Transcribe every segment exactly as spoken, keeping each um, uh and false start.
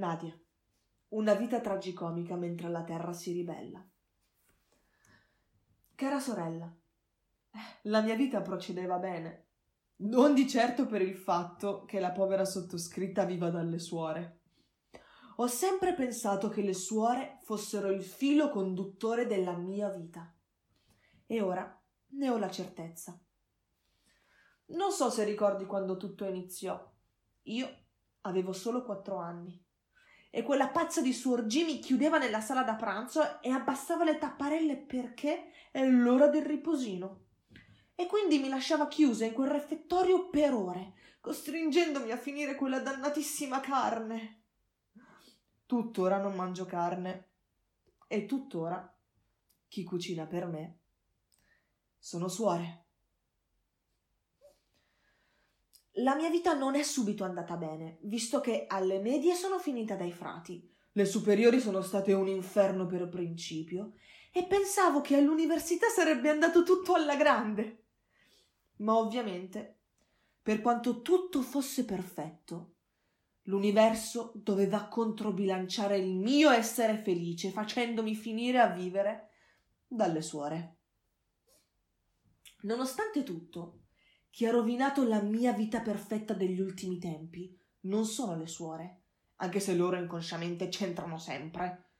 Nadia. Una vita tragicomica mentre la terra si ribella. Cara sorella, la mia vita procedeva bene, non di certo per il fatto che la povera sottoscritta viva dalle suore. Ho sempre pensato che le suore fossero il filo conduttore della mia vita e ora ne ho la certezza. Non so se ricordi quando tutto iniziò. Io avevo solo quattro anni e quella pazza di Suor G mi chiudeva nella sala da pranzo e abbassava le tapparelle perché è l'ora del riposino. E quindi mi lasciava chiusa in quel refettorio per ore, costringendomi a finire quella dannatissima carne. Tuttora non mangio carne, e tuttora chi cucina per me sono suore. La mia vita non è subito andata bene, visto che alle medie sono finita dai frati, le superiori sono state un inferno per principio, e pensavo che all'università sarebbe andato tutto alla grande. Ma ovviamente, per quanto tutto fosse perfetto, l'universo doveva controbilanciare il mio essere felice, facendomi finire a vivere dalle suore. Nonostante tutto, chi ha rovinato la mia vita perfetta degli ultimi tempi non sono le suore, anche se loro inconsciamente c'entrano sempre,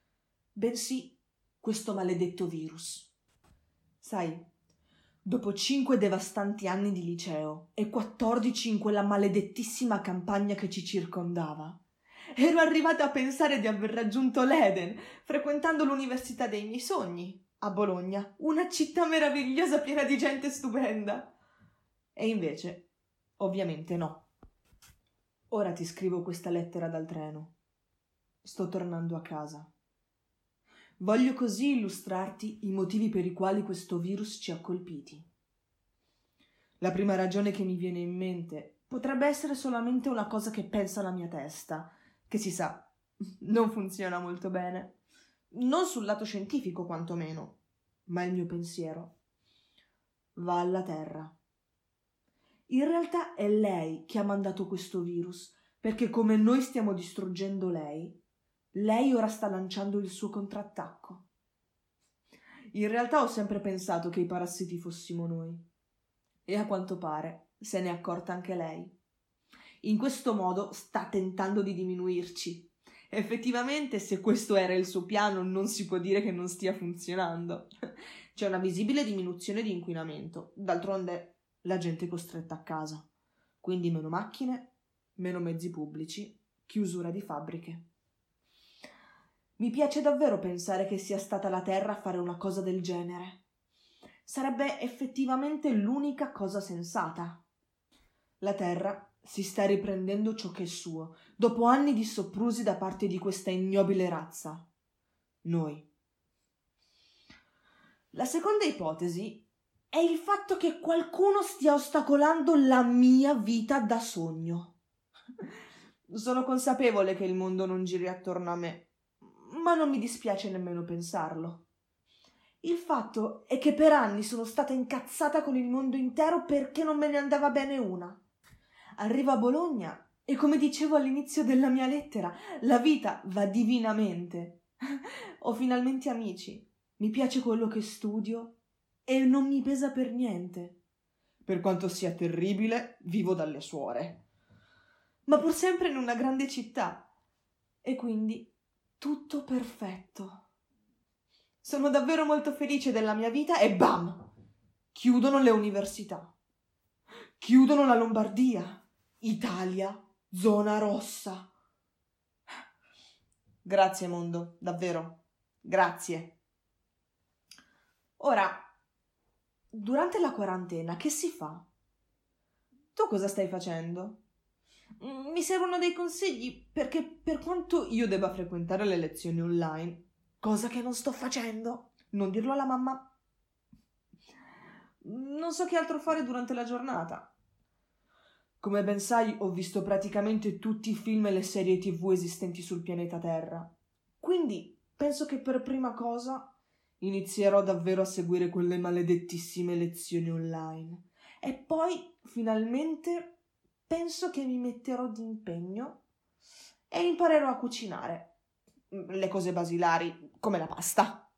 bensì questo maledetto virus. Sai, dopo cinque devastanti anni di liceo e quattordici in quella maledettissima campagna che ci circondava, ero arrivata a pensare di aver raggiunto l'Eden, frequentando l'università dei miei sogni, a Bologna, una città meravigliosa piena di gente stupenda. E invece, ovviamente no. Ora ti scrivo questa lettera dal treno. Sto tornando a casa. Voglio così illustrarti i motivi per i quali questo virus ci ha colpiti. La prima ragione che mi viene in mente potrebbe essere solamente una cosa che pensa la mia testa, che si sa, non funziona molto bene, non sul lato scientifico quantomeno, ma il mio pensiero. Va alla Terra. In realtà è lei che ha mandato questo virus, perché come noi stiamo distruggendo lei, lei ora sta lanciando il suo contrattacco. In realtà ho sempre pensato che i parassiti fossimo noi, e a quanto pare se n'è accorta anche lei. In questo modo sta tentando di diminuirci. Effettivamente, se questo era il suo piano, non si può dire che non stia funzionando. C'è una visibile diminuzione di inquinamento. D'altronde la gente è costretta a casa, quindi meno macchine, meno mezzi pubblici, chiusura di fabbriche. Mi piace davvero pensare che sia stata la Terra a fare una cosa del genere. Sarebbe effettivamente l'unica cosa sensata. La Terra si sta riprendendo ciò che è suo, dopo anni di soprusi da parte di questa ignobile razza. Noi. La seconda ipotesi è il fatto che qualcuno stia ostacolando la mia vita da sogno. Sono consapevole che il mondo non giri attorno a me, ma non mi dispiace nemmeno pensarlo. Il fatto è che per anni sono stata incazzata con il mondo intero perché non me ne andava bene una. Arrivo a Bologna e, come dicevo all'inizio della mia lettera, la vita va divinamente. Ho finalmente amici, mi piace quello che studio e non mi pesa per niente. Per quanto sia terribile, vivo dalle suore. Ma pur sempre in una grande città. E quindi tutto perfetto. Sono davvero molto felice della mia vita e bam! Chiudono le università. Chiudono la Lombardia. Italia, zona rossa. Grazie mondo, davvero. Grazie. Ora, durante la quarantena che si fa? Tu cosa stai facendo? Mi servono dei consigli, perché per quanto io debba frequentare le lezioni online, cosa che non sto facendo, non dirlo alla mamma, non so che altro fare durante la giornata. Come ben sai, ho visto praticamente tutti i film e le serie tivù esistenti sul pianeta Terra, quindi penso che per prima cosa inizierò davvero a seguire quelle maledettissime lezioni online e poi finalmente penso che mi metterò d'impegno e imparerò a cucinare le cose basilari come la pasta.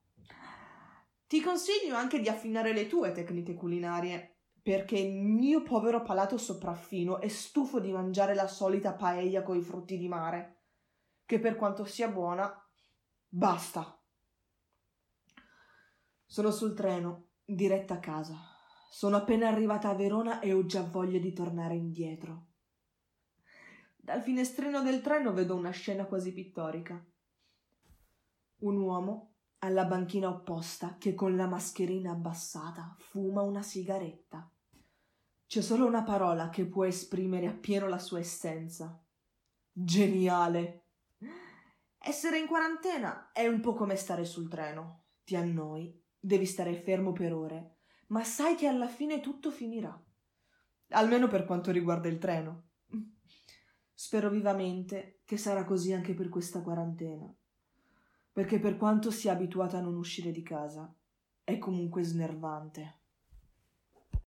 Ti consiglio anche di affinare le tue tecniche culinarie, perché il mio povero palato sopraffino è stufo di mangiare la solita paella coi frutti di mare, che per quanto sia buona, basta. Sono sul treno, diretta a casa. Sono appena arrivata a Verona e ho già voglia di tornare indietro. Dal finestrino del treno vedo una scena quasi pittorica. Un uomo alla banchina opposta, che con la mascherina abbassata fuma una sigaretta. C'è solo una parola che può esprimere appieno la sua essenza. Geniale! Essere in quarantena è un po' come stare sul treno. Ti annoi, devi stare fermo per ore, ma sai che alla fine tutto finirà. Almeno per quanto riguarda il treno. Spero vivamente che sarà così anche per questa quarantena, perché per quanto sia abituata a non uscire di casa, è comunque snervante.